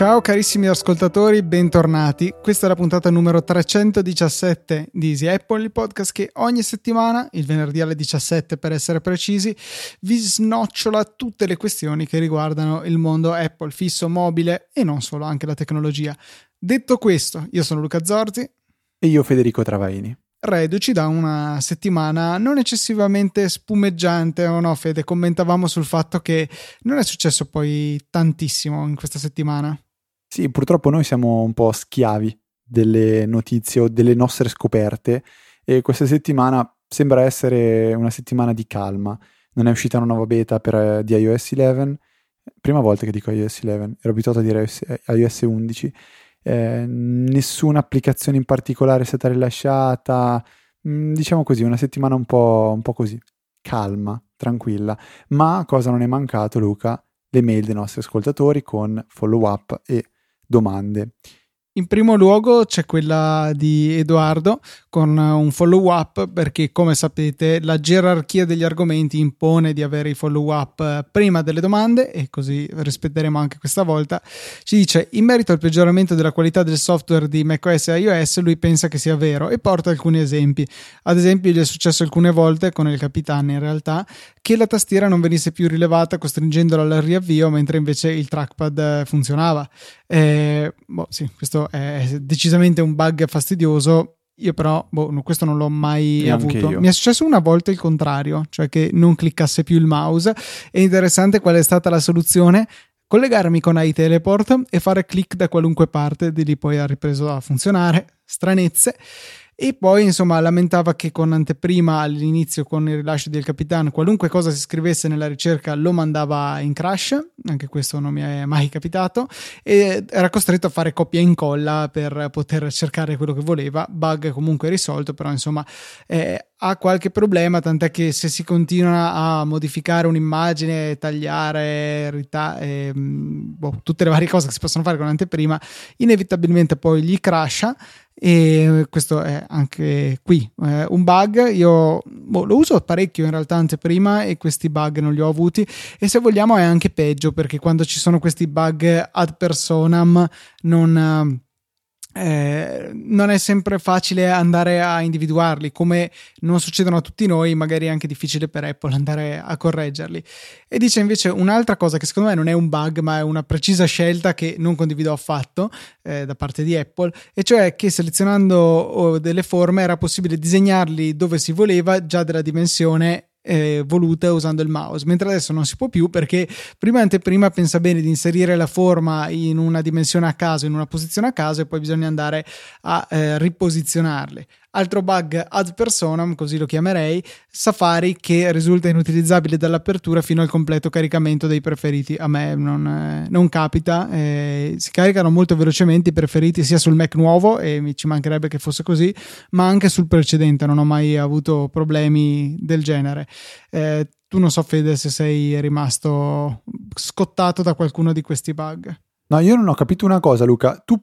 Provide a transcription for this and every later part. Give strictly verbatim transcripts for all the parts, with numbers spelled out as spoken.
Ciao carissimi ascoltatori, bentornati. Questa è la puntata numero trecentodiciassette di Easy Apple, il podcast che ogni settimana, il venerdì alle diciassette per essere precisi, vi snocciola tutte le questioni che riguardano il mondo Apple, fisso, mobile e non solo, anche la tecnologia. Detto questo, io sono Luca Zorzi e io Federico Travaini. Reduci da una settimana non eccessivamente spumeggiante, o no Fede? Commentavamo sul fatto che non è successo poi tantissimo in questa settimana. Sì, purtroppo noi siamo un po' schiavi delle notizie o delle nostre scoperte e questa settimana sembra essere una settimana di calma. Non è uscita una nuova beta per, di iOS undici, prima volta che dico iOS undici, ero abituato a dire iOS undici. Eh, nessuna applicazione in particolare è stata rilasciata, mh, diciamo così, una settimana un po', un po' così, calma, tranquilla. Ma cosa non è mancato, Luca? Le mail dei nostri ascoltatori con follow up e domande. In primo luogo c'è quella di Edoardo con un follow up, perché come sapete la gerarchia degli argomenti impone di avere i follow up prima delle domande, e così rispetteremo anche questa volta. Ci dice: in merito al peggioramento della qualità del software di macOS e iOS, lui pensa che sia vero e porta alcuni esempi. Ad esempio, gli è successo alcune volte con il Capitano, in realtà, che la tastiera non venisse più rilevata costringendola al riavvio, mentre invece il trackpad funzionava. Eh, boh, sì, questo è decisamente un bug fastidioso. Io però boh, no, questo non l'ho mai e avuto. Mi è successo una volta il contrario, cioè che non cliccasse più il mouse. È interessante qual è stata la soluzione: collegarmi con iTeleport e fare click da qualunque parte. Di lì poi ha ripreso a funzionare. Stranezze. E poi insomma lamentava che con Anteprima, all'inizio, con il rilascio del Capitano, qualunque cosa si scrivesse nella ricerca lo mandava in crash. Anche questo non mi è mai capitato, e era costretto a fare copia e incolla per poter cercare quello che voleva. Bug comunque risolto, però insomma eh, ha qualche problema, tant'è che se si continua a modificare un'immagine, tagliare rita- eh, boh, tutte le varie cose che si possono fare con Anteprima, inevitabilmente poi gli crasha. E questo è anche qui eh, un bug. Io boh, lo uso parecchio in realtà Anteprima, e questi bug non li ho avuti, e se vogliamo è anche peggio, perché quando ci sono questi bug ad personam non... Eh, non è sempre facile andare a individuarli, come non succedono a tutti noi, magari è anche difficile per Apple andare a correggerli. E dice invece un'altra cosa che secondo me non è un bug, ma è una precisa scelta che non condivido affatto eh, da parte di Apple, e cioè che selezionando delle forme era possibile disegnarli dove si voleva, già della dimensione Eh, volute usando il mouse, mentre adesso non si può più, perché prima Anteprima pensa bene di inserire la forma in una dimensione a caso, in una posizione a caso, e poi bisogna andare a eh, riposizionarle. Altro bug ad personam, così lo chiamerei: Safari che risulta inutilizzabile dall'apertura fino al completo caricamento dei preferiti. A me non, eh, non capita, eh, si caricano molto velocemente i preferiti sia sul Mac nuovo, e mi ci mancherebbe che fosse così, ma anche sul precedente non ho mai avuto problemi del genere. Eh, tu non so Fede se sei rimasto scottato da qualcuno di questi bug. No, io non ho capito una cosa, Luca. Tu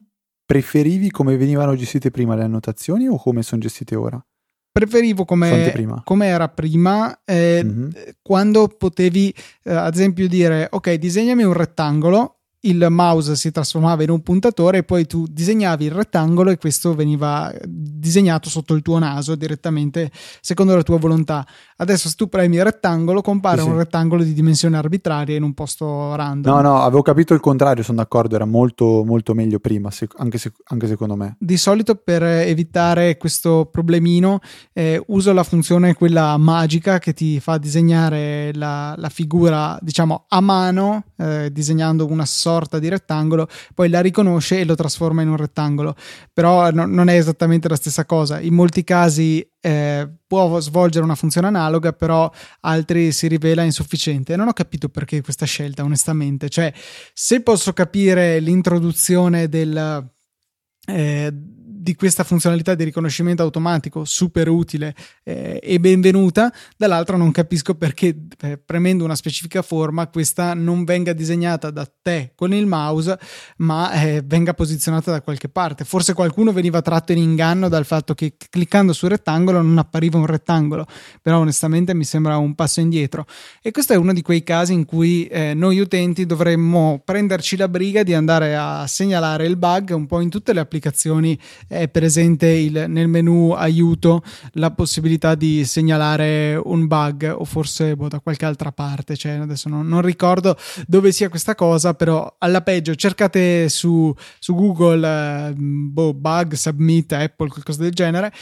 preferivi come venivano gestite prima le annotazioni o come sono gestite ora? Preferivo come, come era prima, eh, mm-hmm. quando potevi eh, ad esempio dire: ok, disegnami un rettangolo, il mouse si trasformava in un puntatore e poi tu disegnavi il rettangolo e questo veniva disegnato sotto il tuo naso direttamente secondo la tua volontà. Adesso se tu premi il rettangolo compare sì, sì. un rettangolo di dimensione arbitraria in un posto random. No, no, avevo capito il contrario, sono d'accordo, era molto molto meglio prima, anche, se, anche secondo me. Di solito per evitare questo problemino eh, uso la funzione quella magica che ti fa disegnare la, la figura, diciamo, a mano, eh, disegnando una sorta di rettangolo, poi la riconosce e lo trasforma in un rettangolo, però no, non è esattamente la stessa cosa. In molti casi eh, può svolgere una funzione analoga, però altri si rivela insufficiente. Non ho capito perché questa scelta, onestamente. Cioè, se posso capire l'introduzione del... Eh, di questa funzionalità di riconoscimento automatico super utile eh, e benvenuta, dall'altra non capisco perché eh, premendo una specifica forma questa non venga disegnata da te con il mouse, ma eh, venga posizionata da qualche parte. Forse qualcuno veniva tratto in inganno dal fatto che cliccando sul rettangolo non appariva un rettangolo, però onestamente mi sembra un passo indietro, e questo è uno di quei casi in cui eh, noi utenti dovremmo prenderci la briga di andare a segnalare il bug. Un po' in tutte le applicazioni è presente il, nel menu aiuto la possibilità di segnalare un bug, o forse boh, da qualche altra parte, cioè adesso non, non ricordo dove sia questa cosa, però alla peggio cercate su, su Google eh, boh, bug, submit, Apple, qualcosa del genere,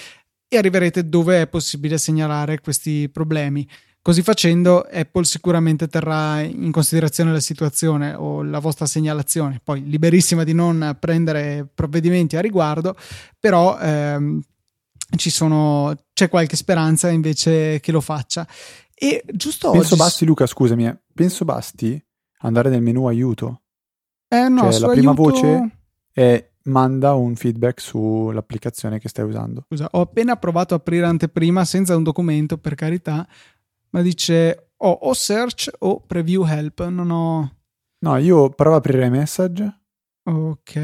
e arriverete dove è possibile segnalare questi problemi. Così facendo Apple sicuramente terrà in considerazione la situazione o la vostra segnalazione, poi liberissima di non prendere provvedimenti a riguardo, però ehm, ci sono, c'è qualche speranza invece che lo faccia. E giusto penso oggi... basti Luca, scusami, eh. penso basti andare nel menu aiuto. Eh no, cioè, su la prima aiuto... voce è... manda un feedback sull'applicazione che stai usando. Scusa, ho appena provato a aprire Anteprima senza un documento, per carità, ma dice oh, o search o preview help. Non ho... No, io provo ad aprire message. Ok.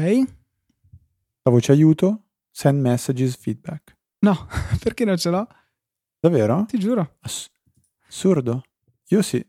La voce aiuto, send messages feedback. No, perché non ce l'ho? Davvero? Ti giuro. Ass- assurdo. Io sì.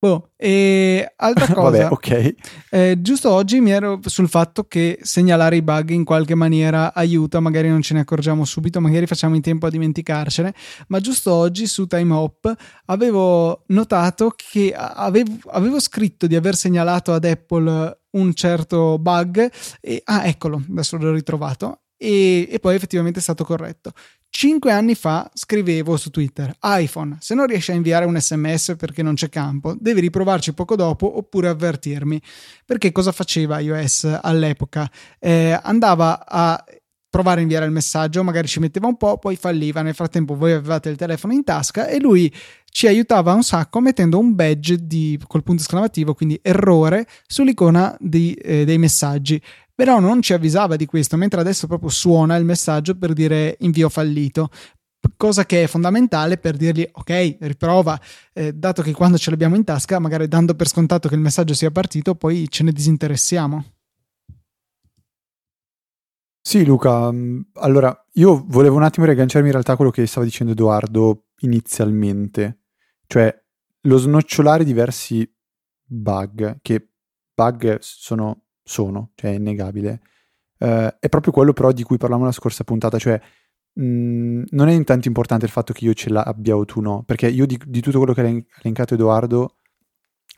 Boh, e altra cosa, vabbè, okay. eh, giusto oggi mi ero sul fatto che segnalare i bug in qualche maniera aiuta, magari non ce ne accorgiamo subito, magari facciamo in tempo a dimenticarcene, ma giusto oggi su TimeHop avevo notato che avevo, avevo scritto di aver segnalato ad Apple un certo bug e, ah eccolo, adesso l'ho ritrovato, e, e poi effettivamente è stato corretto. Cinque anni fa scrivevo su Twitter: iPhone, se non riesci a inviare un sms perché non c'è campo, devi riprovarci poco dopo oppure avvertirmi. Perché cosa faceva iOS all'epoca? Eh, andava a provare a inviare il messaggio, magari ci metteva un po', poi falliva, nel frattempo voi avevate il telefono in tasca e lui ci aiutava un sacco mettendo un badge di, col punto esclamativo, quindi errore, sull'icona di, eh, dei messaggi. Però non ci avvisava di questo, mentre adesso proprio suona il messaggio per dire invio fallito, cosa che è fondamentale per dirgli ok, riprova, eh, dato che quando ce l'abbiamo in tasca, magari dando per scontato che il messaggio sia partito, poi ce ne disinteressiamo. Sì Luca, allora io volevo un attimo riagganciarmi in realtà a quello che stava dicendo Edoardo inizialmente, cioè lo snocciolare diversi bug, che bug sono... sono, cioè è innegabile, uh, è proprio quello però di cui parlavamo la scorsa puntata, cioè mh, non è intanto importante il fatto che io ce l'abbia o tu no, perché io di, di tutto quello che ha elencato Edoardo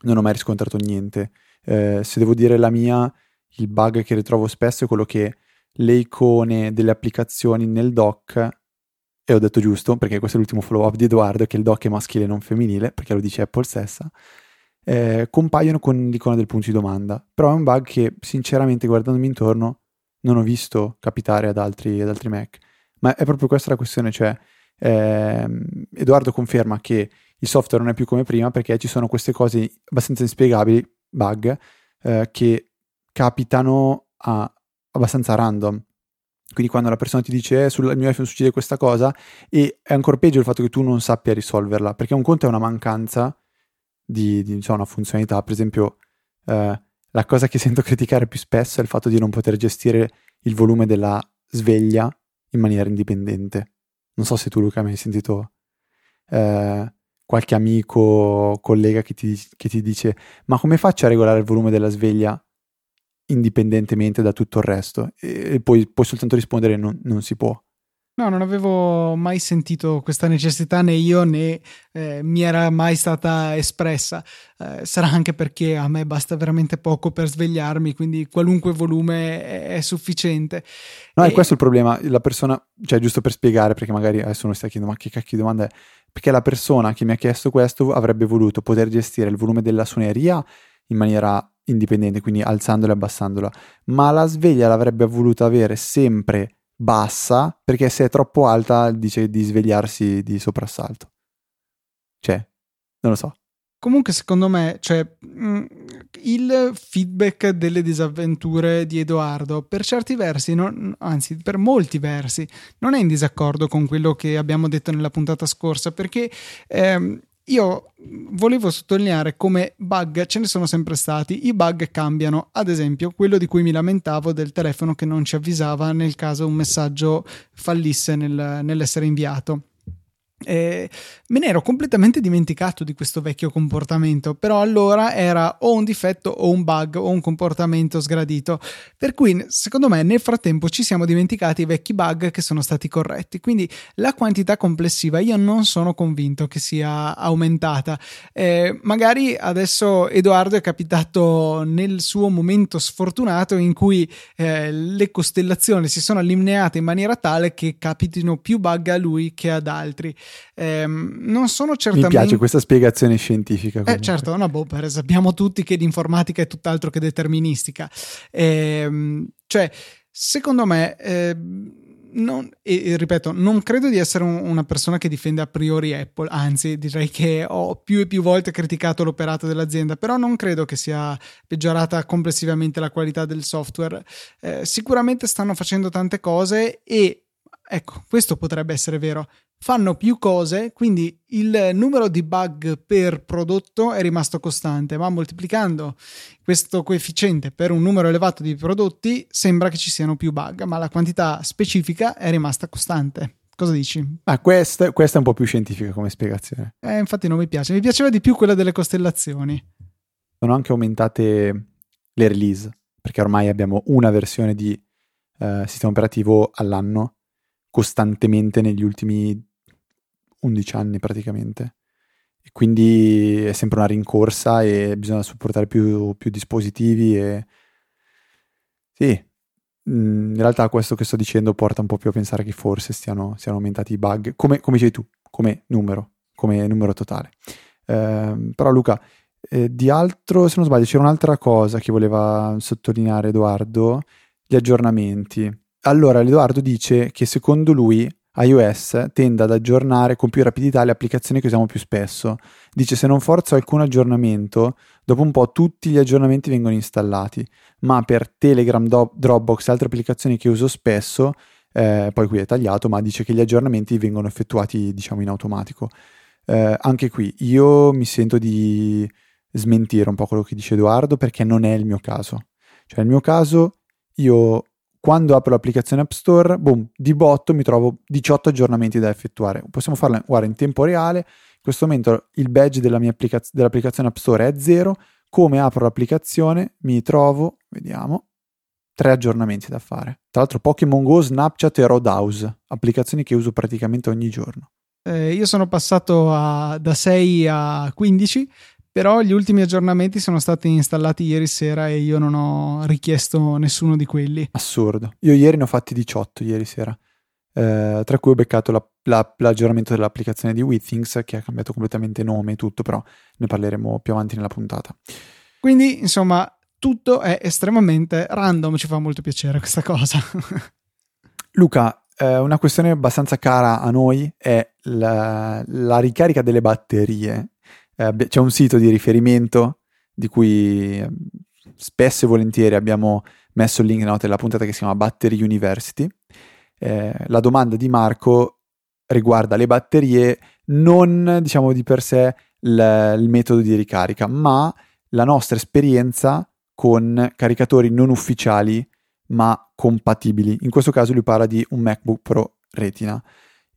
non ho mai riscontrato niente. Uh, se devo dire la mia, il bug che ritrovo spesso è quello che le icone delle applicazioni nel dock, e ho detto giusto perché questo è l'ultimo follow up di Edoardo, che il dock è maschile e non femminile, perché lo dice Apple stessa, Eh, compaiono con l'icona del punto di domanda. Però è un bug che sinceramente, guardandomi intorno, non ho visto capitare ad altri, ad altri Mac, ma è proprio questa la questione, cioè ehm, Edoardo conferma che il software non è più come prima perché ci sono queste cose abbastanza inspiegabili, bug eh, che capitano a, abbastanza random, quindi quando la persona ti dice eh, sul mio iPhone succede questa cosa, e è ancora peggio il fatto che tu non sappia risolverla, perché un conto è una mancanza di, di diciamo, una funzionalità. Per esempio eh, la cosa che sento criticare più spesso è il fatto di non poter gestire il volume della sveglia in maniera indipendente. Non so se tu Luca mi hai sentito eh, qualche amico o collega che ti, che ti dice ma come faccio a regolare il volume della sveglia indipendentemente da tutto il resto, e, e poi puoi soltanto rispondere non, non si può. No, non avevo mai sentito questa necessità, né io né eh, mi era mai stata espressa. Eh, sarà anche perché a me basta veramente poco per svegliarmi, quindi qualunque volume è, è sufficiente. No, e è questo il problema. La persona, cioè giusto per spiegare, perché magari adesso uno sta chiedendo ma che cacchio di domanda è, perché la persona che mi ha chiesto questo avrebbe voluto poter gestire il volume della suoneria in maniera indipendente, quindi alzandola e abbassandola, ma la sveglia l'avrebbe voluta avere sempre bassa, perché se è troppo alta dice di svegliarsi di soprassalto. Cioè, non lo so, Comunque secondo me, cioè, mh, il feedback delle disavventure di Edoardo per certi versi, non, anzi per molti versi, non è in disaccordo con quello che abbiamo detto nella puntata scorsa, perché ehm, io volevo sottolineare come bug ce ne sono sempre stati, i bug cambiano, ad esempio quello di cui mi lamentavo del telefono che non ci avvisava nel caso un messaggio fallisse nel, nell'essere inviato. Eh, me ne ero completamente dimenticato di questo vecchio comportamento, però allora era o un difetto o un bug o un comportamento sgradito, per cui secondo me nel frattempo ci siamo dimenticati i vecchi bug che sono stati corretti, quindi la quantità complessiva io non sono convinto che sia aumentata. Eh, magari adesso Edoardo è capitato nel suo momento sfortunato in cui eh, le costellazioni si sono allineate in maniera tale che capitino più bug a lui che ad altri. Eh, non sono certamente... Mi piace questa spiegazione scientifica. Eh, certo, no, boh, sappiamo tutti che l'informatica è tutt'altro che deterministica. Eh, cioè, secondo me, eh, non, e, e ripeto, non credo di essere un, una persona che difende a priori Apple, anzi direi che ho più e più volte criticato l'operato dell'azienda, però non credo che sia peggiorata complessivamente la qualità del software. Eh, sicuramente stanno facendo tante cose e, ecco, questo potrebbe essere vero. Fanno più cose, quindi il numero di bug per prodotto è rimasto costante, ma moltiplicando questo coefficiente per un numero elevato di prodotti sembra che ci siano più bug, ma la quantità specifica è rimasta costante. Cosa dici? Ah, questa, questa è un po' più scientifica come spiegazione. Eh, infatti non mi piace. Mi piaceva di più quella delle costellazioni. Sono anche aumentate le release, perché ormai abbiamo una versione di eh, sistema operativo all'anno costantemente negli ultimi undici anni praticamente, e quindi è sempre una rincorsa e bisogna supportare più, più dispositivi e sì, in realtà questo che sto dicendo porta un po' più a pensare che forse stiano, siano aumentati i bug, come, come dicevi tu, come numero, come numero totale. Eh, però Luca, eh, di altro, se non sbaglio, c'era un'altra cosa che voleva sottolineare Edoardo, gli aggiornamenti. Allora, Edoardo dice che secondo lui iOS tende ad aggiornare con più rapidità le applicazioni che usiamo più spesso. Dice: se non forzo alcun aggiornamento, dopo un po' tutti gli aggiornamenti vengono installati, ma per Telegram, Do- Dropbox e altre applicazioni che uso spesso, eh, poi qui è tagliato, ma dice che gli aggiornamenti vengono effettuati, diciamo, in automatico. Eh, anche qui io mi sento di smentire un po' quello che dice Edoardo, perché non è il mio caso. Cioè, nel mio caso io... quando apro l'applicazione App Store, boom, di botto mi trovo diciotto aggiornamenti da effettuare. Possiamo farlo, guarda, in tempo reale. In questo momento il badge della mia applica- dell'applicazione App Store è zero. Come apro l'applicazione mi trovo, vediamo, tre aggiornamenti da fare. Tra l'altro Pokémon Go, Snapchat e Roadhouse, applicazioni che uso praticamente ogni giorno. Eh, io sono passato a, da sei a quindici. Però gli ultimi aggiornamenti sono stati installati ieri sera e io non ho richiesto nessuno di quelli. Assurdo. Io ieri ne ho fatti diciotto ieri sera, eh, tra cui ho beccato la, la, l'aggiornamento dell'applicazione di Withings, che ha cambiato completamente nome e tutto, però ne parleremo più avanti nella puntata. Quindi, insomma, tutto è estremamente random, ci fa molto piacere questa cosa. Luca, eh, una questione abbastanza cara a noi è la, la ricarica delle batterie. C'è un sito di riferimento di cui spesso e volentieri abbiamo messo il link nella nota della puntata, che si chiama Battery University. Eh, la domanda di Marco riguarda le batterie, non diciamo di per sé l- il metodo di ricarica, ma la nostra esperienza con caricatori non ufficiali ma compatibili. In questo caso lui parla di un MacBook Pro Retina.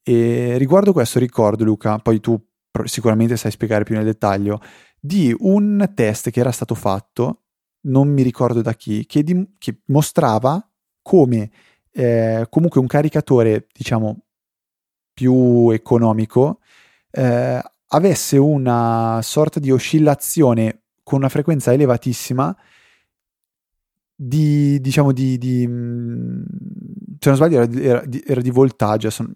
E riguardo questo ricordo, Luca, poi tu sicuramente sai spiegare più nel dettaglio, di un test che era stato fatto, non mi ricordo da chi, che, di, che mostrava come eh, comunque un caricatore, diciamo, più economico eh, avesse una sorta di oscillazione con una frequenza elevatissima di, diciamo, di, di se non sbaglio era di, era di, era di voltaggio, sono,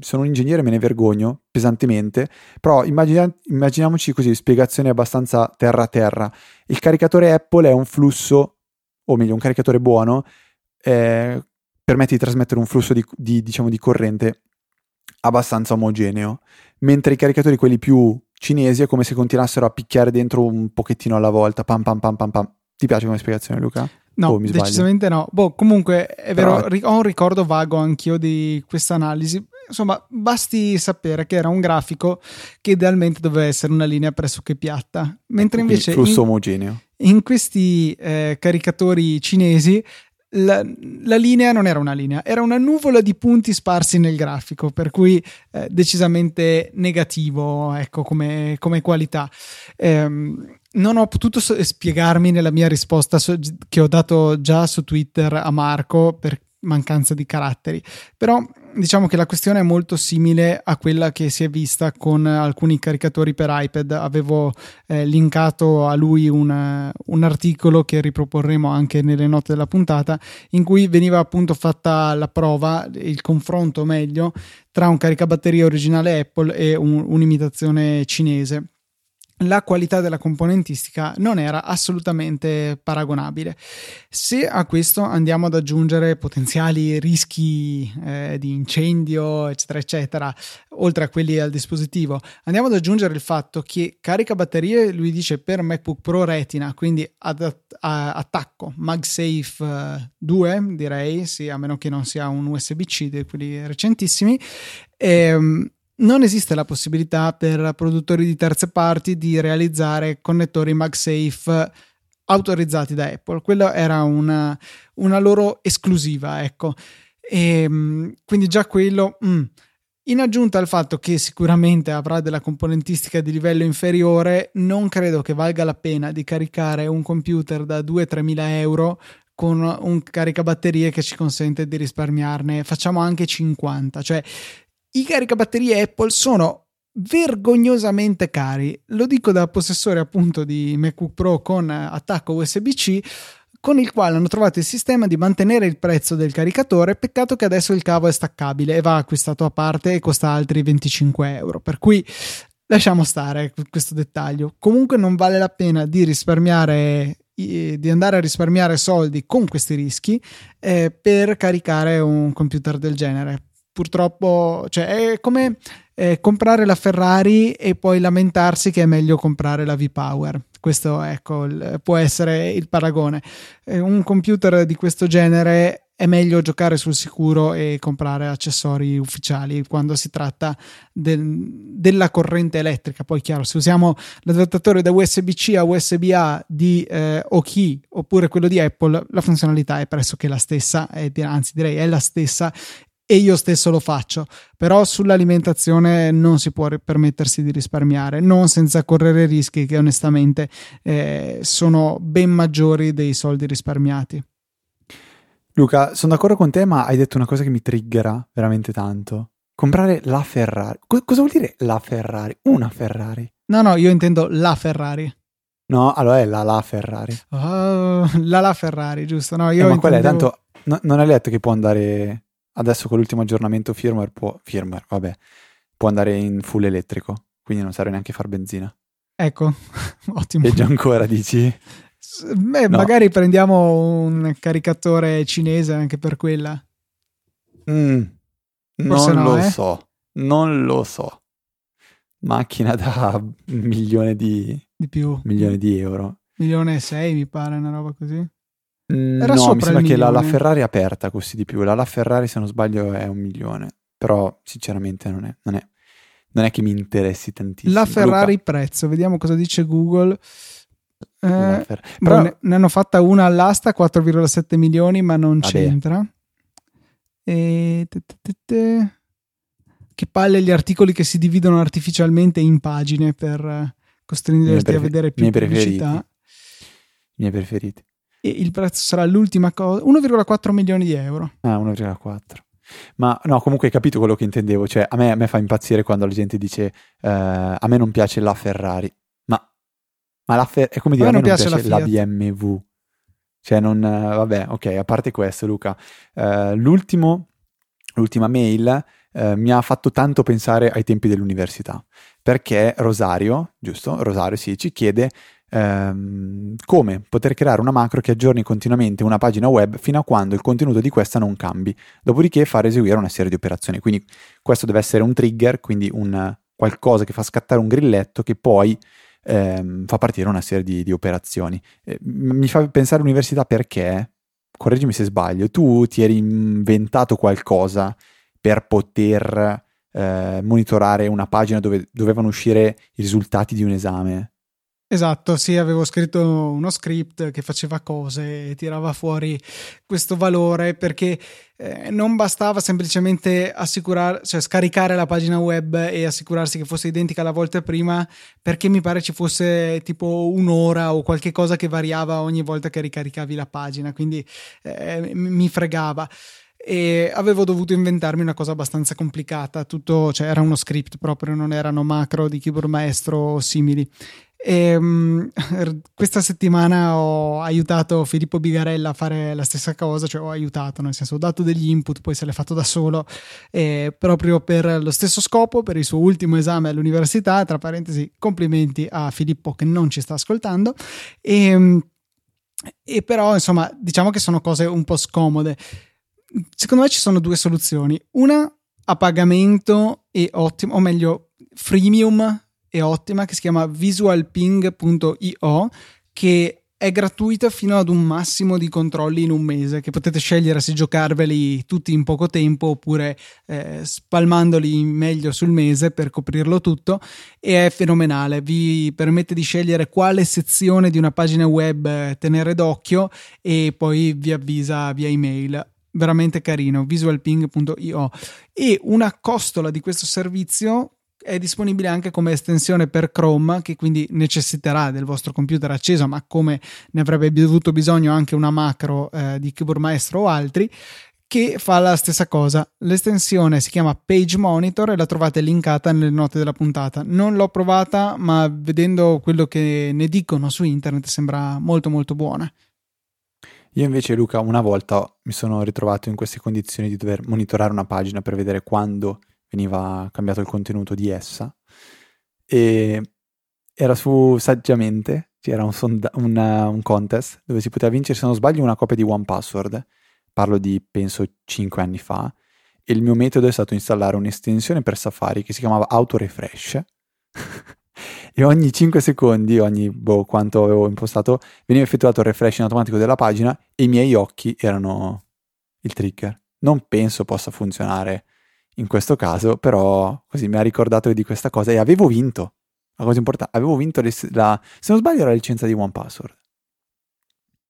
sono un ingegnere, me ne vergogno pesantemente, però immagina- immaginiamoci così, spiegazione abbastanza terra terra. Il caricatore Apple è un flusso, o meglio un caricatore buono, eh, permette di trasmettere un flusso di, di, diciamo, di corrente abbastanza omogeneo, mentre i caricatori quelli più cinesi è come se continuassero a picchiare dentro un pochettino alla volta, pam pam pam pam pam. Ti piace come spiegazione, Luca? No, oh, decisamente no. Boh, comunque è vero, Però... ho un ricordo vago anch'io di questa analisi. Insomma, basti sapere che era un grafico che idealmente doveva essere una linea pressoché piatta, mentre invece flusso in, omogeneo. In questi eh, caricatori cinesi la, la linea non era una linea, era una nuvola di punti sparsi nel grafico, per cui eh, decisamente negativo, ecco, come, come qualità. Ehm, non ho potuto so- spiegarmi nella mia risposta so- che ho dato già su Twitter a Marco per mancanza di caratteri, però diciamo che la questione è molto simile a quella che si è vista con alcuni caricatori per iPad. Avevo eh, linkato a lui una, un articolo che riproporremo anche nelle note della puntata, in cui veniva appunto fatta la prova, il confronto meglio, tra un caricabatterie originale Apple e un, un'imitazione cinese. La qualità della componentistica non era assolutamente paragonabile. Se a questo andiamo ad aggiungere potenziali rischi eh, di incendio, eccetera eccetera, oltre a quelli al dispositivo, andiamo ad aggiungere il fatto che caricabatterie, lui dice, per MacBook Pro Retina, quindi ad attacco MagSafe due, direi, sì, a meno che non sia un U S B C di quelli recentissimi. ehm, Non esiste la possibilità per produttori di terze parti di realizzare connettori MagSafe autorizzati da Apple. Quella era una, una loro esclusiva, ecco. E quindi già quello, mh. in aggiunta al fatto che sicuramente avrà della componentistica di livello inferiore, non credo che valga la pena di caricare un computer da due-tre mila euro con un caricabatterie che ci consente di risparmiarne, facciamo anche cinquanta, cioè i caricabatterie Apple sono vergognosamente cari, lo dico da possessore appunto di MacBook Pro con attacco U S B C, con il quale hanno trovato il sistema di mantenere il prezzo del caricatore. Peccato che adesso il cavo è staccabile e va acquistato a parte e costa altri venticinque euro, per cui lasciamo stare questo dettaglio. Comunque non vale la pena di risparmiare, di andare a risparmiare soldi con questi rischi eh, per caricare un computer del genere. Purtroppo, cioè, è come eh, comprare la Ferrari e poi lamentarsi che è meglio comprare la V-Power. Questo, ecco, il, può essere il paragone. Eh, un computer di questo genere è meglio giocare sul sicuro e comprare accessori ufficiali quando si tratta del, della corrente elettrica. Poi, chiaro, se usiamo l'adattatore da U S B C a U S B A di eh, Oki oppure quello di Apple, la funzionalità è pressoché la stessa, è, anzi direi è la stessa. E io stesso lo faccio, però sull'alimentazione non si può permettersi di risparmiare, non senza correre rischi che onestamente eh, sono ben maggiori dei soldi risparmiati. Luca, sono d'accordo con te, ma hai detto una cosa che mi triggera veramente tanto. Comprare la Ferrari. Co- cosa vuol dire la Ferrari? Una Ferrari? No, no, io intendo la Ferrari. No, allora è la la Ferrari. Oh, la la Ferrari, giusto. No, io eh, ma intendevo... qual è? Tanto no, non hai letto che può andare... Adesso con l'ultimo aggiornamento firmware può, firmware, vabbè, può andare in full elettrico, quindi non serve neanche far benzina. Ecco, ottimo. E già ancora dici? Beh, no. Magari prendiamo un caricatore cinese anche per quella. Mm, non no, lo eh? so, non lo so. Macchina da un milione di, di più. Milione di euro. Milione e sei mi pare, una roba così. Era no, mi sembra che la, la Ferrari è aperta così di più. La, la Ferrari, se non sbaglio, è un milione. Però, sinceramente, non è, non è, non è che mi interessi tantissimo. La Ferrari Luca. Prezzo, vediamo cosa dice Google. Eh, Fer- però... ne, ne hanno fatta una all'asta, quattro virgola sette milioni, ma non Vabbè. c'entra. E... Che palle gli articoli che si dividono artificialmente in pagine per costringerti prefer- a vedere più pubblicità. I miei preferiti. E il prezzo sarà l'ultima cosa, uno virgola quattro milioni di euro. Ah, uno virgola quattro. Ma no, comunque hai capito quello che intendevo, cioè a me, a me fa impazzire quando la gente dice eh, a me non piace la Ferrari, ma, ma la Fer- è come dire a me non, non piace, piace la, la B M W, cioè non, vabbè, ok, a parte questo Luca, eh, l'ultimo l'ultima mail eh, mi ha fatto tanto pensare ai tempi dell'università, perché Rosario, giusto? Rosario sì, ci chiede Um, come poter creare una macro che aggiorni continuamente una pagina web fino a quando il contenuto di questa non cambi, dopodiché fare eseguire una serie di operazioni. Quindi questo deve essere un trigger, quindi un, qualcosa che fa scattare un grilletto che poi ehm, fa partire una serie di, di operazioni. Eh, mi fa pensare all'università perché, correggimi se sbaglio, tu ti eri inventato qualcosa per poter eh, monitorare una pagina dove dovevano uscire i risultati di un esame. Esatto, sì, avevo scritto uno script che faceva cose e tirava fuori questo valore perché eh, non bastava semplicemente assicurare, cioè scaricare la pagina web e assicurarsi che fosse identica alla volta prima, perché mi pare ci fosse tipo un'ora o qualche cosa che variava ogni volta che ricaricavi la pagina, quindi eh, mi fregava. E avevo dovuto inventarmi una cosa abbastanza complicata, tutto, cioè era uno script proprio, non erano macro di keyboard maestro o simili. E, um, questa settimana ho aiutato Filippo Bigarella a fare la stessa cosa, cioè ho aiutato nel senso ho dato degli input, poi se l'è fatto da solo, eh, proprio per lo stesso scopo, per il suo ultimo esame all'università, tra parentesi complimenti a Filippo che non ci sta ascoltando. E, e però insomma diciamo che sono cose un po' scomode. Secondo me ci sono due soluzioni, una a pagamento e ottima, o meglio freemium è ottima, che si chiama visualping punto io, che è gratuita fino ad un massimo di controlli in un mese, che potete scegliere se giocarveli tutti in poco tempo oppure eh, spalmandoli meglio sul mese per coprirlo tutto, e è fenomenale, vi permette di scegliere quale sezione di una pagina web tenere d'occhio e poi vi avvisa via email. Veramente carino, visualping punto io. E una costola di questo servizio è disponibile anche come estensione per Chrome, che quindi necessiterà del vostro computer acceso, ma come ne avrebbe avuto bisogno anche una macro eh, di Keyboard Maestro o altri, che fa la stessa cosa. L'estensione si chiama Page Monitor e la trovate linkata nelle note della puntata. Non l'ho provata, ma vedendo quello che ne dicono su internet sembra molto molto buona. Io invece, Luca, una volta mi sono ritrovato in queste condizioni di dover monitorare una pagina per vedere quando veniva cambiato il contenuto di essa, e era su Saggiamente, c'era un, sonda- un, un contest dove si poteva vincere, se non sbaglio, una copia di one password, parlo di penso cinque anni fa, e il mio metodo è stato installare un'estensione per Safari che si chiamava Autorefresh e ogni cinque secondi, ogni boh quanto avevo impostato, veniva effettuato il refresh in automatico della pagina e i miei occhi erano il trigger. Non penso possa funzionare in questo caso, però così mi ha ricordato di questa cosa e avevo vinto. La cosa importante, avevo vinto la, se non sbaglio, la licenza di one password.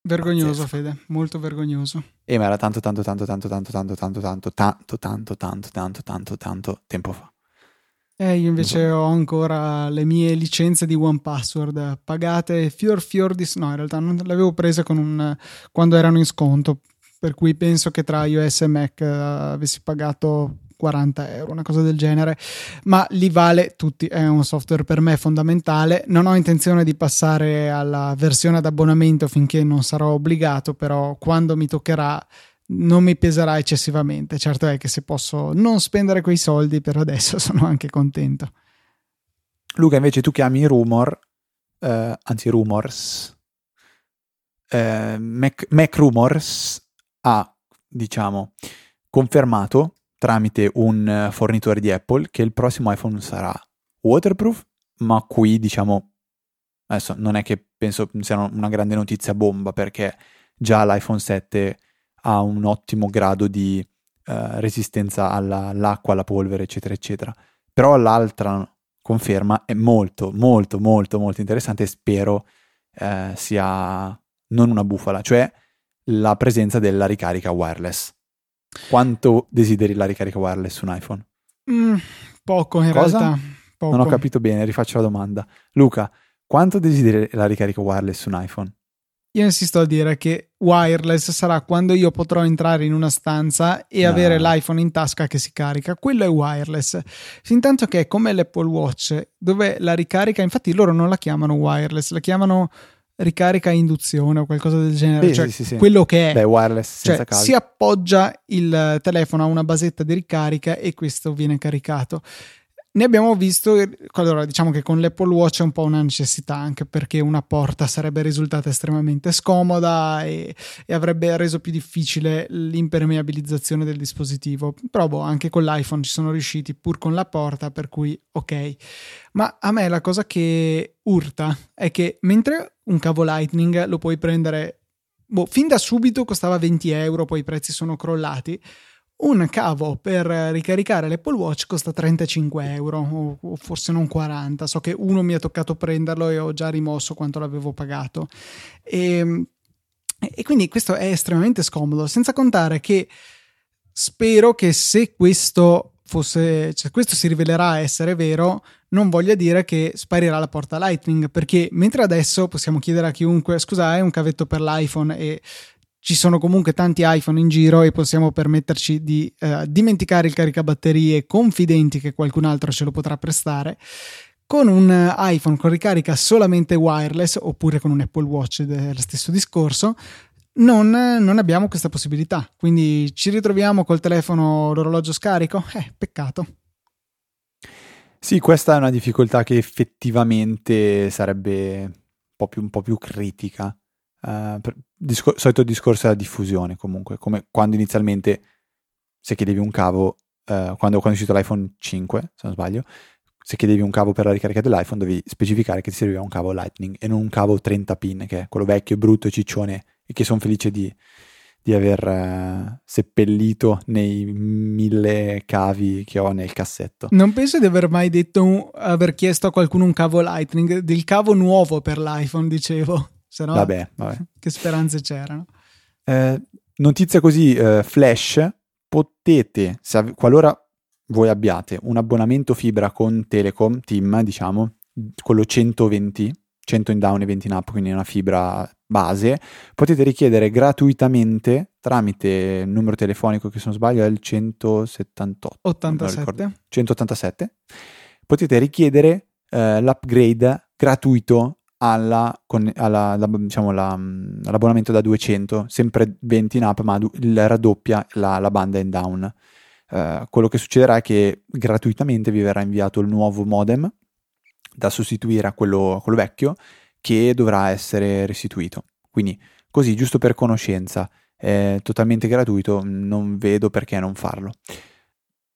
Vergognoso, Fede, molto vergognoso. E ma era tanto tanto tanto tanto tanto tanto tanto tanto tanto tanto tanto tanto tanto tanto tempo fa. Eh, io invece ho ancora le mie licenze di one password pagate fior fior di... No, in realtà non le avevo prese con un... quando erano in sconto, per cui penso che tra iOS e Mac uh, avessi pagato quaranta euro, una cosa del genere, ma li vale tutti, è un software per me fondamentale. Non ho intenzione di passare alla versione ad abbonamento finché non sarò obbligato, però quando mi toccherà non mi peserà eccessivamente. Certo è che se posso non spendere quei soldi per adesso sono anche contento. Luca, invece tu che ami i rumor, eh, anzi rumors, eh, Mac, Mac Rumors ha, diciamo, confermato tramite un fornitore di Apple che il prossimo iPhone sarà waterproof, ma qui, diciamo, adesso non è che penso sia una grande notizia bomba, perché già l'iPhone sette ha un ottimo grado di eh, resistenza alla, all'acqua, alla polvere, eccetera, eccetera. Però l'altra conferma è molto, molto, molto, molto interessante e spero eh, sia non una bufala, cioè la presenza della ricarica wireless. Quanto desideri la ricarica wireless su un iPhone? Mm, poco, in Cosa? realtà. Poco. Non ho capito bene, rifaccio la domanda. Luca, quanto desideri la ricarica wireless su un iPhone? Io insisto a dire che wireless sarà quando io potrò entrare in una stanza e no. avere l'iPhone in tasca che si carica. Quello è wireless. Fintanto che è come l'Apple Watch, dove la ricarica, infatti loro non la chiamano wireless, la chiamano ricarica a induzione o qualcosa del genere. Sì, cioè sì, sì. Quello che è, beh, wireless, cioè, senza si appoggia il telefono a una basetta di ricarica e questo viene caricato. Ne abbiamo visto, allora diciamo che con l'Apple Watch è un po' una necessità, anche perché una porta sarebbe risultata estremamente scomoda e, e avrebbe reso più difficile l'impermeabilizzazione del dispositivo, però boh, anche con l'iPhone ci sono riusciti pur con la porta, per cui ok. Ma a me la cosa che urta è che mentre un cavo Lightning lo puoi prendere, boh, fin da subito costava venti euro, poi i prezzi sono crollati. Un cavo per ricaricare l'Apple Watch costa trentacinque euro o forse non quaranta. So che uno mi è toccato prenderlo e ho già rimosso quanto l'avevo pagato. E, e quindi questo è estremamente scomodo, senza contare che spero che se questo fosse, cioè questo si rivelerà essere vero, non voglia dire che sparirà la porta Lightning, perché mentre adesso possiamo chiedere a chiunque scusa, è un cavetto per l'iPhone e ci sono comunque tanti iPhone in giro e possiamo permetterci di eh, dimenticare il caricabatterie confidenti che qualcun altro ce lo potrà prestare, con un iPhone con ricarica solamente wireless oppure con un Apple Watch dello stesso discorso non, non abbiamo questa possibilità, quindi ci ritroviamo col telefono, l'orologio scarico, eh, peccato. Sì, questa è una difficoltà che effettivamente sarebbe un po' più, un po' più critica. Uh, per, discor- solito discorso della diffusione, comunque come quando inizialmente se chiedevi un cavo uh, quando, quando è uscito l'iPhone cinque, se non sbaglio, se chiedevi un cavo per la ricarica dell'iPhone dovevi specificare che ti serviva un cavo Lightning e non un cavo trenta pin, che è quello vecchio, brutto e ciccione e che sono felice di, di aver uh, seppellito nei mille cavi che ho nel cassetto. Non penso di aver mai detto un, aver chiesto a qualcuno un cavo Lightning, del cavo nuovo per l'iPhone dicevo. Se no, vabbè, vabbè. Che speranze c'erano. Eh, notizia così, eh, flash, potete, se av- qualora voi abbiate un abbonamento fibra con Telecom, TIM, diciamo, quello centoventi, cento in down e venti in up, quindi una fibra base, potete richiedere gratuitamente tramite numero telefonico che se non sbaglio è il centosettantotto, ottantasette. centottantasette, potete richiedere eh, l'upgrade gratuito alla, con, alla la, diciamo la, l'abbonamento da duecento, sempre venti in up, ma du, il, raddoppia la, la banda in down. Uh, quello che succederà è che gratuitamente vi verrà inviato il nuovo modem da sostituire a quello, a quello vecchio, che dovrà essere restituito. Quindi così, giusto per conoscenza, è totalmente gratuito, non vedo perché non farlo.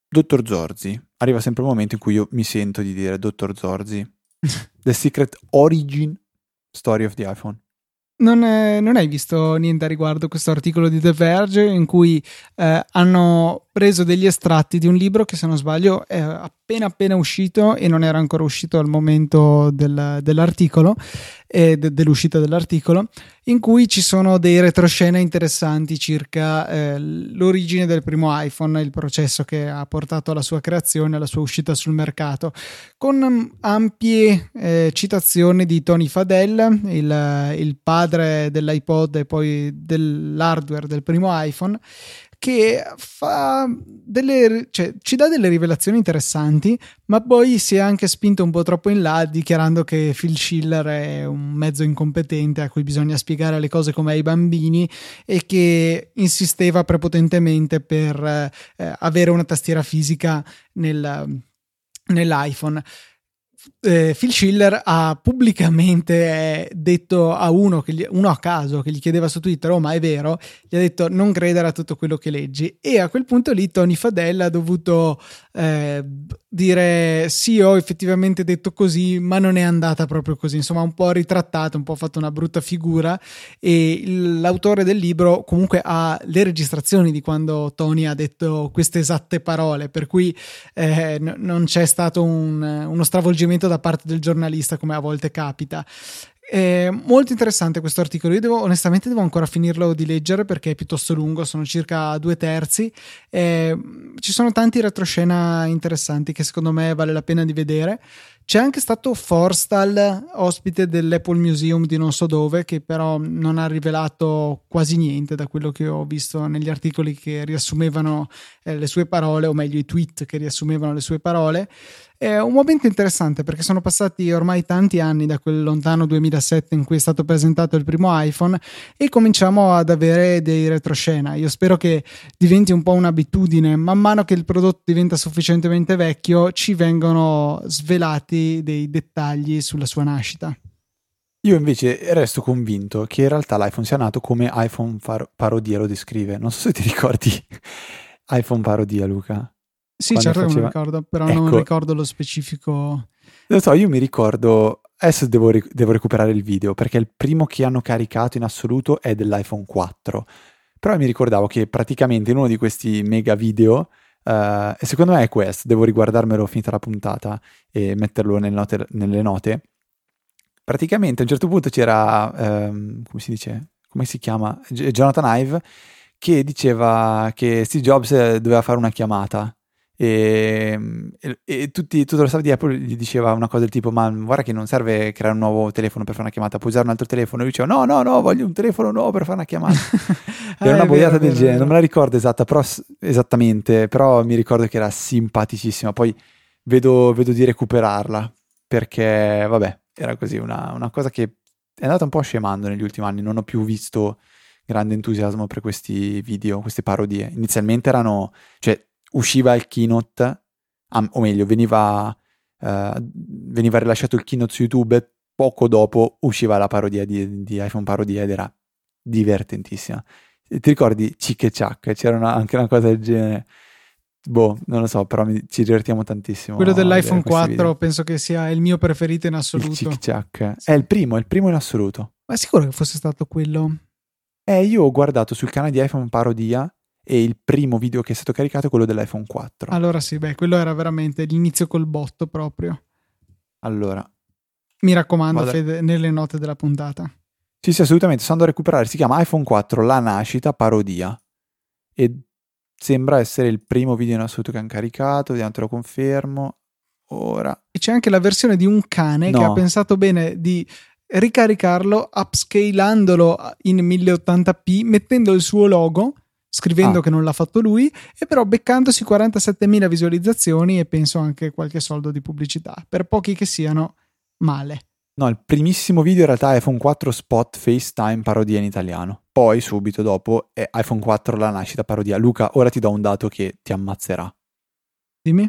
Dottor Zorzi, arriva sempre un momento in cui io mi sento di dire Dottor Zorzi The Secret Origin Story of the iPhone. Non, eh, non hai visto niente a riguardo questo articolo di The Verge in cui eh, hanno preso degli estratti di un libro che se non sbaglio è appena appena uscito e non era ancora uscito al momento del, dell'articolo eh, de, dell'uscita dell'articolo, in cui ci sono dei retroscena interessanti circa eh, l'origine del primo iPhone, il processo che ha portato alla sua creazione, alla sua uscita sul mercato, con ampie eh, citazioni di Tony Fadell, il, il padre dell'iPod e poi dell'hardware del primo iPhone, che fa delle, cioè, ci dà delle rivelazioni interessanti, ma poi si è anche spinto un po' troppo in là, dichiarando che Phil Schiller è un mezzo incompetente a cui bisogna spiegare le cose come ai bambini e che insisteva prepotentemente per eh, avere una tastiera fisica nel, nell'iPhone. Eh, Phil Schiller ha pubblicamente detto a uno, che gli, uno a caso che gli chiedeva su Twitter oh ma è vero, gli ha detto non credere a tutto quello che leggi, e a quel punto lì Tony Fadell ha dovuto eh, dire sì, ho effettivamente detto così ma non è andata proprio così, insomma un po' ritrattato, un po' fatto una brutta figura, e l'autore del libro comunque ha le registrazioni di quando Tony ha detto queste esatte parole, per cui eh, n- non c'è stato un, uno stravolgimento da parte del giornalista come a volte capita. È molto interessante questo articolo, io devo, onestamente devo ancora finirlo di leggere perché è piuttosto lungo, sono circa due terzi, eh, ci sono tanti retroscena interessanti che secondo me vale la pena di vedere. C'è anche stato Forstall, ospite dell'Apple Museum di non so dove, che però non ha rivelato quasi niente da quello che ho visto negli articoli che riassumevano eh, le sue parole, o meglio i tweet che riassumevano le sue parole. È un momento interessante perché sono passati ormai tanti anni da quel lontano duemilasette in cui è stato presentato il primo iPhone e cominciamo ad avere dei retroscena. Io spero che diventi un po' un'abitudine, man mano mano che il prodotto diventa sufficientemente vecchio ci vengono svelati dei dettagli sulla sua nascita. Io invece resto convinto che in realtà l'iPhone sia nato come iPhone far- Parodia lo descrive. Non so se ti ricordi iPhone Parodia, Luca. Sì, certo faceva... che me lo ricordo, però ecco, non ricordo lo specifico. Lo so, io mi ricordo... Adesso devo, ric- devo recuperare il video, perché il primo che hanno caricato in assoluto è dell'iPhone quattro. Però mi ricordavo che praticamente in uno di questi mega video... Uh, e secondo me è questo, devo riguardarmelo finita la puntata e metterlo nel note- nelle note... Praticamente a un certo punto c'era, ehm, come si dice, come si chiama, G- Jonathan Ive, che diceva che Steve Jobs doveva fare una chiamata e, e, e tutti, tutto lo staff di Apple gli diceva una cosa del tipo: ma guarda che non serve creare un nuovo telefono per fare una chiamata, puoi usare un altro telefono. E lui diceva: no, no, no, voglio un telefono nuovo per fare una chiamata. Era ah, una boiata del genere, non me la ricordo esatta, però, esattamente, però mi ricordo che era simpaticissima, poi vedo, vedo di recuperarla, perché vabbè. Era così, una, una cosa che è andata un po' scemando negli ultimi anni. Non ho più visto grande entusiasmo per questi video, queste parodie. Inizialmente erano, cioè usciva il keynote, um, o meglio veniva, uh, veniva rilasciato il keynote su YouTube e poco dopo usciva la parodia di, di iPhone Parodia ed era divertentissima. E ti ricordi Cic e Ciac? C'era una, anche una cosa del genere. Boh, non lo so, però mi, ci divertiamo tantissimo. Quello dell'iPhone quattro video. Penso che sia il mio preferito in assoluto. Il Cic-Ciac. Sì. È il primo, è il primo in assoluto. Ma è sicuro che fosse stato quello? Eh, io ho guardato sul canale di iPhone Parodia e il primo video che è stato caricato è quello dell'iPhone quattro. Allora sì, beh, quello era veramente l'inizio col botto proprio. Allora. Mi raccomando, vada... Fede, nelle note della puntata. Sì, sì, assolutamente. Sto andando a recuperare. Si chiama iPhone quattro, la nascita, parodia. E... sembra essere il primo video in assoluto che hanno caricato, vediamo, te lo confermo ora. E c'è anche la versione di un cane, no, che ha pensato bene di ricaricarlo upscalandolo in mille ottanta p, mettendo il suo logo, scrivendo ah. che non l'ha fatto lui, e però beccandosi quarantasettemila visualizzazioni e penso anche qualche soldo di pubblicità, per pochi che siano, male. No, il primissimo video in realtà è iPhone quattro Spot FaceTime parodia in italiano. Poi subito dopo è iPhone quattro la nascita parodia. Luca, ora ti do un dato che ti ammazzerà. Dimmi.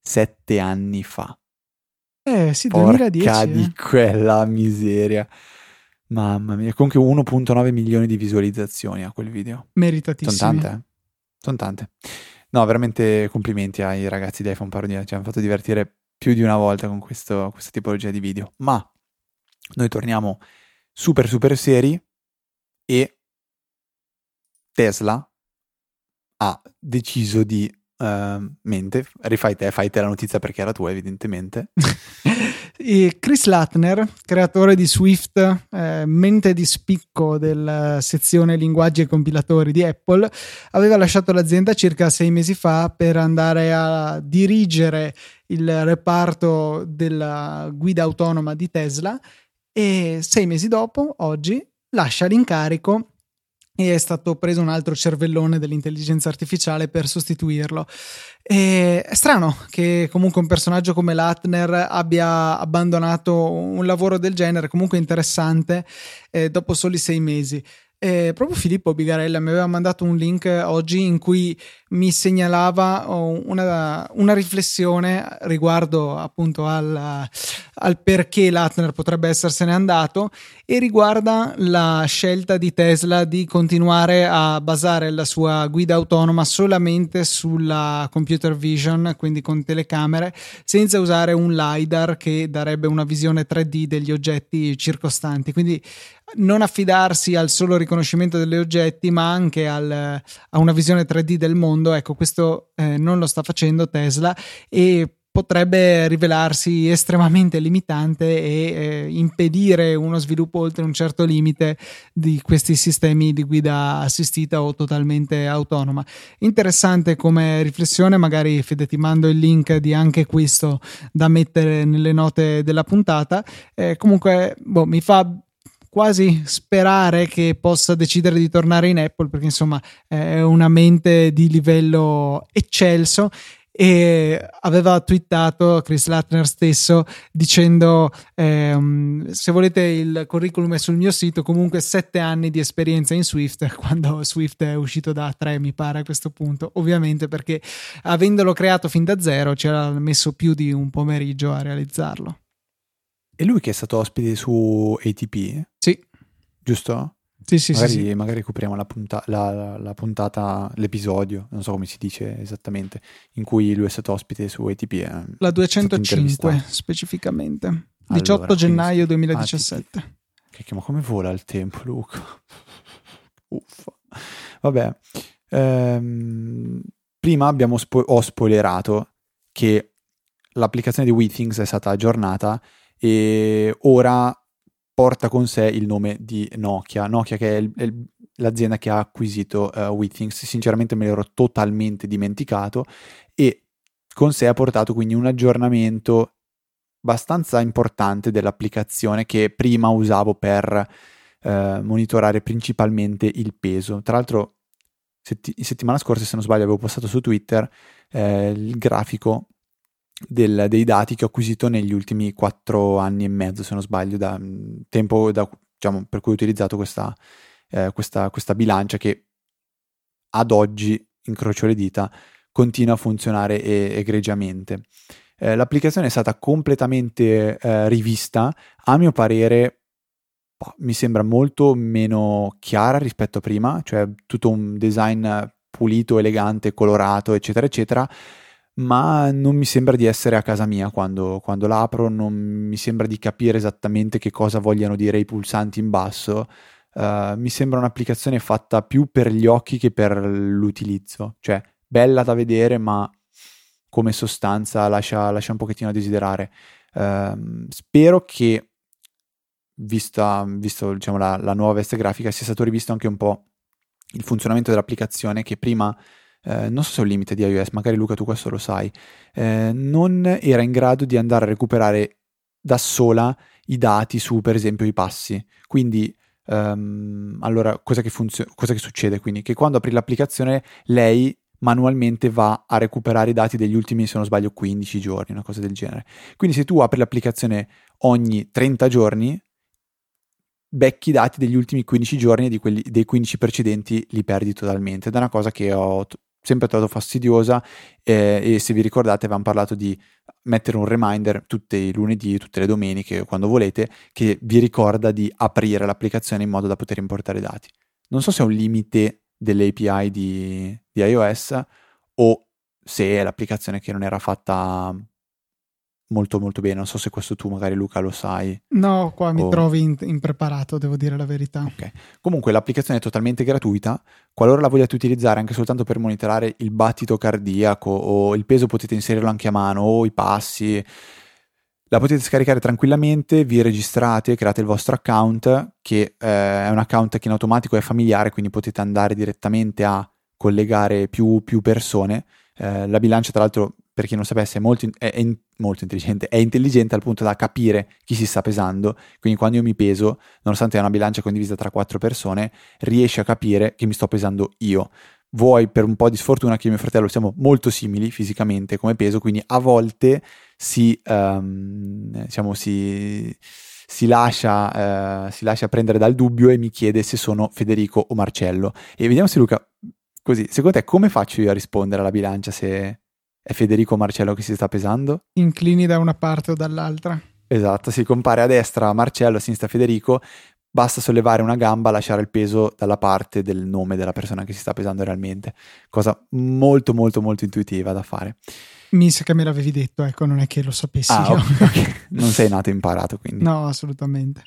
Sette anni fa. Eh sì, porca duemiladieci. Porca di eh. quella miseria. Mamma mia, comunque uno virgola nove milioni di visualizzazioni a quel video. Meritatissime. Sono tante, eh? Sono tante. No, veramente complimenti ai ragazzi di iPhone Parodia. Ci hanno fatto divertire più di una volta con questo, questa tipologia di video. Ma... noi torniamo super super seri e Tesla ha deciso di uh, mente, rifai te, fai te la notizia perché era tua evidentemente. E Chris Lattner, creatore di Swift, eh, mente di spicco della sezione linguaggi e compilatori di Apple, aveva lasciato l'azienda circa sei mesi fa per andare a dirigere il reparto della guida autonoma di Tesla. E sei mesi dopo, oggi, lascia l'incarico e è stato preso un altro cervellone dell'intelligenza artificiale per sostituirlo. E è strano che comunque un personaggio come Lattner abbia abbandonato un lavoro del genere, comunque interessante, eh, dopo soli sei mesi. Eh, proprio Filippo Bigarella mi aveva mandato un link oggi in cui mi segnalava una, una riflessione riguardo appunto al, al perché Lattner potrebbe essersene andato e riguarda la scelta di Tesla di continuare a basare la sua guida autonoma solamente sulla computer vision, quindi con telecamere, senza usare un LiDAR che darebbe una visione tre D degli oggetti circostanti, quindi non affidarsi al solo riconoscimento degli oggetti ma anche al, a una visione tre D del mondo. Ecco, questo eh, non lo sta facendo Tesla e potrebbe rivelarsi estremamente limitante e eh, impedire uno sviluppo oltre un certo limite di questi sistemi di guida assistita o totalmente autonoma. Interessante come riflessione, magari Fede ti mando il link di anche questo da mettere nelle note della puntata. Eh, comunque boh, mi fa quasi sperare che possa decidere di tornare in Apple, perché insomma è una mente di livello eccelso e aveva twittato Chris Lattner stesso dicendo ehm, se volete il curriculum è sul mio sito, comunque sette anni di esperienza in Swift, quando Swift è uscito da tre mi pare a questo punto, ovviamente perché avendolo creato fin da zero ci era messo più di un pomeriggio a realizzarlo. E lui che è stato ospite su A T P? Sì. Giusto? Sì, sì, magari, sì, sì. Magari recuperiamo la, punta- la, la puntata, l'episodio, non so come si dice esattamente, in cui lui è stato ospite su A T P. Eh, la duecentocinque specificamente, diciotto allora, gennaio duemiladiciassette. Ah, che, che, ma come vola il tempo, Luca? Uffa. Vabbè, ehm, prima abbiamo spo- ho spoilerato che l'applicazione di Withings è stata aggiornata e ora porta con sé il nome di Nokia, Nokia che è, il, è l'azienda che ha acquisito uh, Withings. Sinceramente me l'ero totalmente dimenticato, e con sé ha portato quindi un aggiornamento abbastanza importante dell'applicazione che prima usavo per uh, monitorare principalmente il peso. Tra l'altro setti- settimana scorsa, se non sbaglio, avevo postato su Twitter eh, il grafico Del, dei dati che ho acquisito negli ultimi quattro anni e mezzo, se non sbaglio, da tempo da, diciamo, per cui ho utilizzato questa, eh, questa, questa bilancia che ad oggi, incrocio le dita, continua a funzionare e, egregiamente. Eh, l'applicazione è stata completamente eh, rivista, a mio parere boh, mi sembra molto meno chiara rispetto a prima, cioè tutto un design pulito, elegante, colorato, eccetera eccetera, ma non mi sembra di essere a casa mia quando, quando l'apro, non mi sembra di capire esattamente che cosa vogliano dire i pulsanti in basso. Uh, mi sembra un'applicazione fatta più per gli occhi che per l'utilizzo, cioè bella da vedere ma come sostanza lascia, lascia un pochettino a desiderare. Uh, spero che, vista, visto diciamo, la, la nuova veste grafica, sia stato rivisto anche un po' il funzionamento dell'applicazione, che prima Eh, non so se è un limite di iOS, magari Luca tu questo lo sai, eh, non era in grado di andare a recuperare da sola i dati su per esempio i passi. Quindi um, allora cosa che, funzio- cosa che succede quindi? Che quando apri l'applicazione lei manualmente va a recuperare i dati degli ultimi, se non sbaglio, quindici giorni, una cosa del genere. Quindi se tu apri l'applicazione ogni trenta giorni becchi i dati degli ultimi quindici giorni e di quelli, dei quindici precedenti li perdi totalmente. Ed è una cosa che ho t- sempre trovato fastidiosa, eh, e se vi ricordate avevamo parlato di mettere un reminder tutti i lunedì, tutte le domeniche, quando volete, che vi ricorda di aprire l'applicazione in modo da poter importare i dati. Non so se è un limite delle A P I di, di iOS o se è l'applicazione che non era fatta molto molto bene. Non so se questo tu magari Luca lo sai. No, qua o... mi trovi impreparato, devo dire la verità. Okay. Comunque l'applicazione è totalmente gratuita, qualora la vogliate utilizzare anche soltanto per monitorare il battito cardiaco o il peso potete inserirlo anche a mano, o i passi. La potete scaricare tranquillamente, vi registrate, create il vostro account, che eh, è un account che in automatico è familiare, quindi potete andare direttamente a collegare più, più persone. Eh, la bilancia, tra l'altro, per chi non sapesse, è molto, in- è in- molto intelligente, è intelligente al punto da capire chi si sta pesando. Quindi quando io mi peso, nonostante è una bilancia condivisa tra quattro persone, riesce a capire che mi sto pesando io. Vuoi per un po' di sfortuna che io e mio fratello siamo molto simili fisicamente come peso, quindi a volte si, um, diciamo, si, si, lascia, uh, si lascia prendere dal dubbio e mi chiede se sono Federico o Marcello. E vediamo se Luca, così, secondo te come faccio io a rispondere alla bilancia se... È Federico Marcello che si sta pesando? Inclini da una parte o dall'altra. Esatto, si compare a destra Marcello, a sinistra Federico, basta sollevare una gamba, lasciare il peso dalla parte del nome della persona che si sta pesando realmente. Cosa molto molto molto intuitiva da fare. Mi sa che me l'avevi detto, ecco, non è che lo sapessi ah, io. Okay, okay. Non sei nato imparato quindi. No, assolutamente.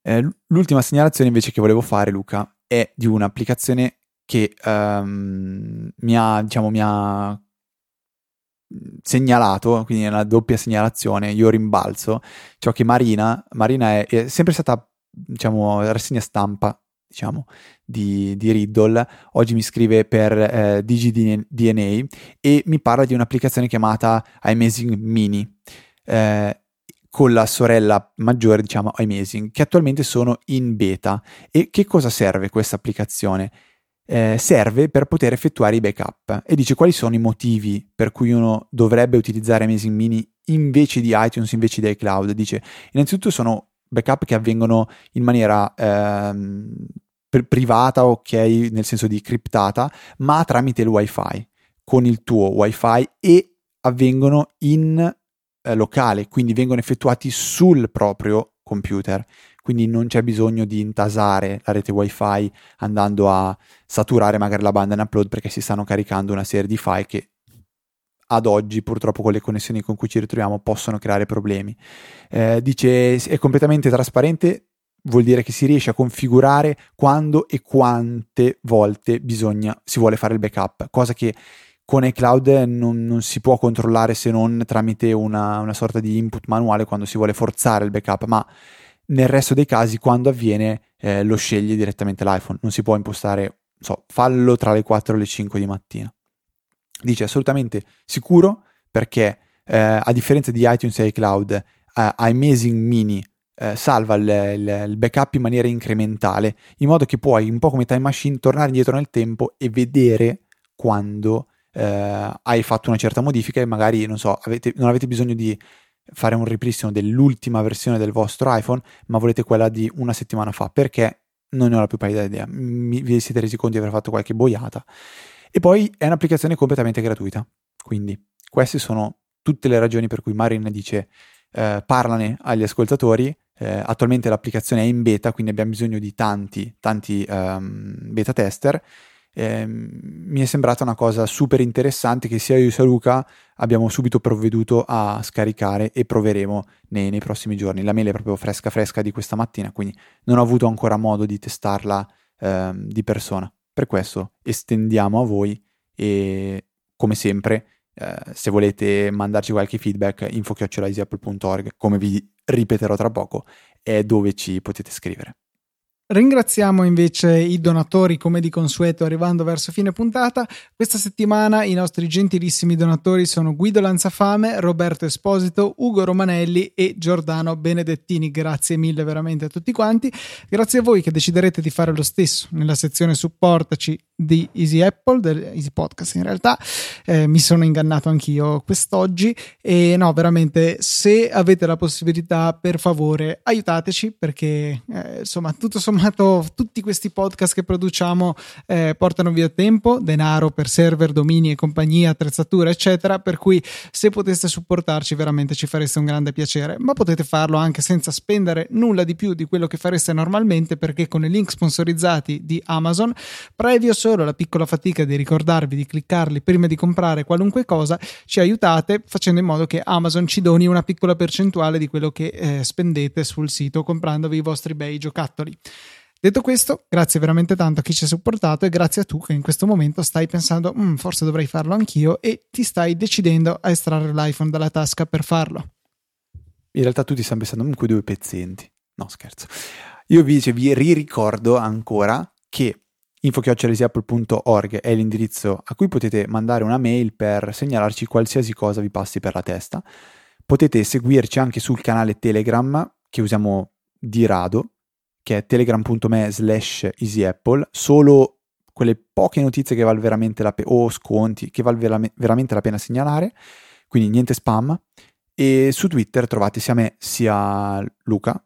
Eh, l'ultima segnalazione invece che volevo fare, Luca, è di un'applicazione che um, mi ha, diciamo, mi ha segnalato, quindi è una doppia segnalazione, io rimbalzo ciò che Marina Marina è, è sempre stata, diciamo, rassegna stampa, diciamo, di, di Riddle. Oggi mi scrive per eh, DigiDNA e mi parla di un'applicazione chiamata Amazing Mini, eh, con la sorella maggiore, diciamo, Amazing, che attualmente sono in beta. E che cosa serve questa applicazione? eh, serve per poter effettuare i backup, e dice quali sono i motivi per cui uno dovrebbe utilizzare Amazing Mini invece di iTunes, invece di iCloud. Dice innanzitutto sono backup che avvengono in maniera ehm, privata, ok, nel senso di criptata, ma tramite il wifi, con il tuo wifi, e avvengono in eh, locale, quindi vengono effettuati sul proprio computer, quindi non c'è bisogno di intasare la rete wifi andando a saturare magari la banda in upload, perché si stanno caricando una serie di file che ad oggi purtroppo con le connessioni con cui ci ritroviamo possono creare problemi. Eh, dice è completamente trasparente, vuol dire che si riesce a configurare quando e quante volte bisogna si vuole fare il backup, cosa che con iCloud non, non si può controllare se non tramite una, una sorta di input manuale quando si vuole forzare il backup, ma nel resto dei casi quando avviene eh, lo sceglie direttamente l'iPhone, non si può impostare, so, fallo tra le quattro e le cinque di mattina. Dice assolutamente sicuro perché eh, a differenza di iTunes e iCloud, eh, Amazing Mini eh, salva il, il, il backup in maniera incrementale, in modo che puoi, un po' come Time Machine, tornare indietro nel tempo e vedere quando eh, hai fatto una certa modifica e magari non so, avete, non avete bisogno di fare un ripristino dell'ultima versione del vostro iPhone, ma volete quella di una settimana fa, perché non ne ho la più pallida idea, Mi, vi siete resi conto di aver fatto qualche boiata. E poi è un'applicazione completamente gratuita, quindi queste sono tutte le ragioni per cui Marina dice eh, parlane agli ascoltatori. Eh, attualmente l'applicazione è in beta, quindi abbiamo bisogno di tanti, tanti um, beta tester. Eh, mi è sembrata una cosa super interessante che sia io sia Luca abbiamo subito provveduto a scaricare e proveremo nei, nei prossimi giorni. La mail è proprio fresca fresca di questa mattina, quindi non ho avuto ancora modo di testarla eh, di persona. Per questo estendiamo a voi e come sempre eh, se volete mandarci qualche feedback, info chiocciola easy apple punto org, come vi ripeterò tra poco, è dove ci potete scrivere. Ringraziamo invece i donatori come di consueto arrivando verso fine puntata. Questa settimana i nostri gentilissimi donatori sono Guido Lanzafame, Roberto Esposito, Ugo Romanelli e Giordano Benedettini. Grazie mille veramente a tutti quanti. Grazie a voi che deciderete di fare lo stesso nella sezione supportaci di Easy Apple, del Easy Podcast in realtà. Eh, mi sono ingannato anch'io quest'oggi e no, veramente se avete la possibilità per favore aiutateci, perché eh, insomma tutto sommato tutti questi podcast che produciamo eh, portano via tempo, denaro per server, domini e compagnia, attrezzatura eccetera, per cui se poteste supportarci veramente ci fareste un grande piacere, ma potete farlo anche senza spendere nulla di più di quello che fareste normalmente, perché con i link sponsorizzati di Amazon, previo solo la piccola fatica di ricordarvi di cliccarli prima di comprare qualunque cosa, ci aiutate facendo in modo che Amazon ci doni una piccola percentuale di quello che eh, spendete sul sito comprandovi i vostri bei giocattoli. Detto questo, grazie veramente tanto a chi ci ha supportato e grazie a tu che in questo momento stai pensando forse dovrei farlo anch'io e ti stai decidendo a estrarre l'iPhone dalla tasca per farlo. In realtà tu ti stai pensando comunque due pezzenti. No, scherzo. Io vi, dice, vi ricordo ancora che info chiocciola easy apple punto org è l'indirizzo a cui potete mandare una mail per segnalarci qualsiasi cosa vi passi per la testa. Potete seguirci anche sul canale Telegram che usiamo di rado, che è telegram punto me slash easyapple. Solo quelle poche notizie che vale veramente la pe- o sconti che vale vera- veramente la pena segnalare, quindi niente spam. E su Twitter trovate sia me sia Luca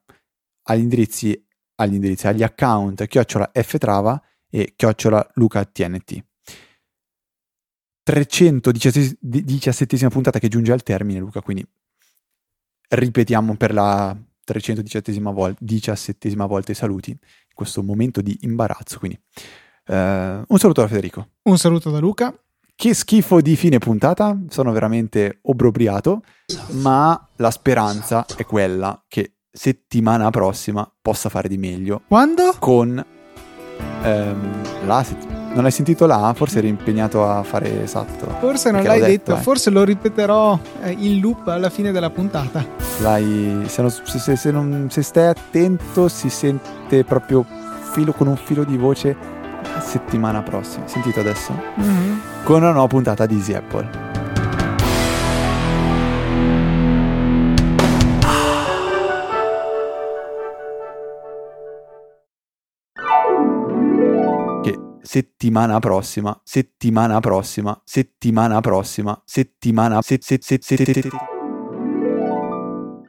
agli indirizzi agli indirizzi agli account chiocciola ftrava e chiocciola luca tnt. trecentodiciassettesima puntata che giunge al termine, Luca, quindi ripetiamo per la trecentodiciassettesima volta, diciassettesima volta i saluti in questo momento di imbarazzo, quindi eh, un saluto da Federico, un saluto da Luca. Che schifo di fine puntata, sono veramente obrobriato, ma la speranza è quella che settimana prossima possa fare di meglio. Quando? Con ehm, la settimana. Non hai sentito là? Forse eri impegnato a fare esatto. Forse non l'hai detto, detto eh. Forse lo ripeterò eh, in loop alla fine della puntata. Dai, se, non, se, se, se, non, se stai attento si sente proprio filo con un filo di voce la settimana prossima. Sentito adesso? Mm-hmm. Con una nuova puntata di Easy Apple. settimana prossima, settimana prossima, settimana prossima, settimana se se se se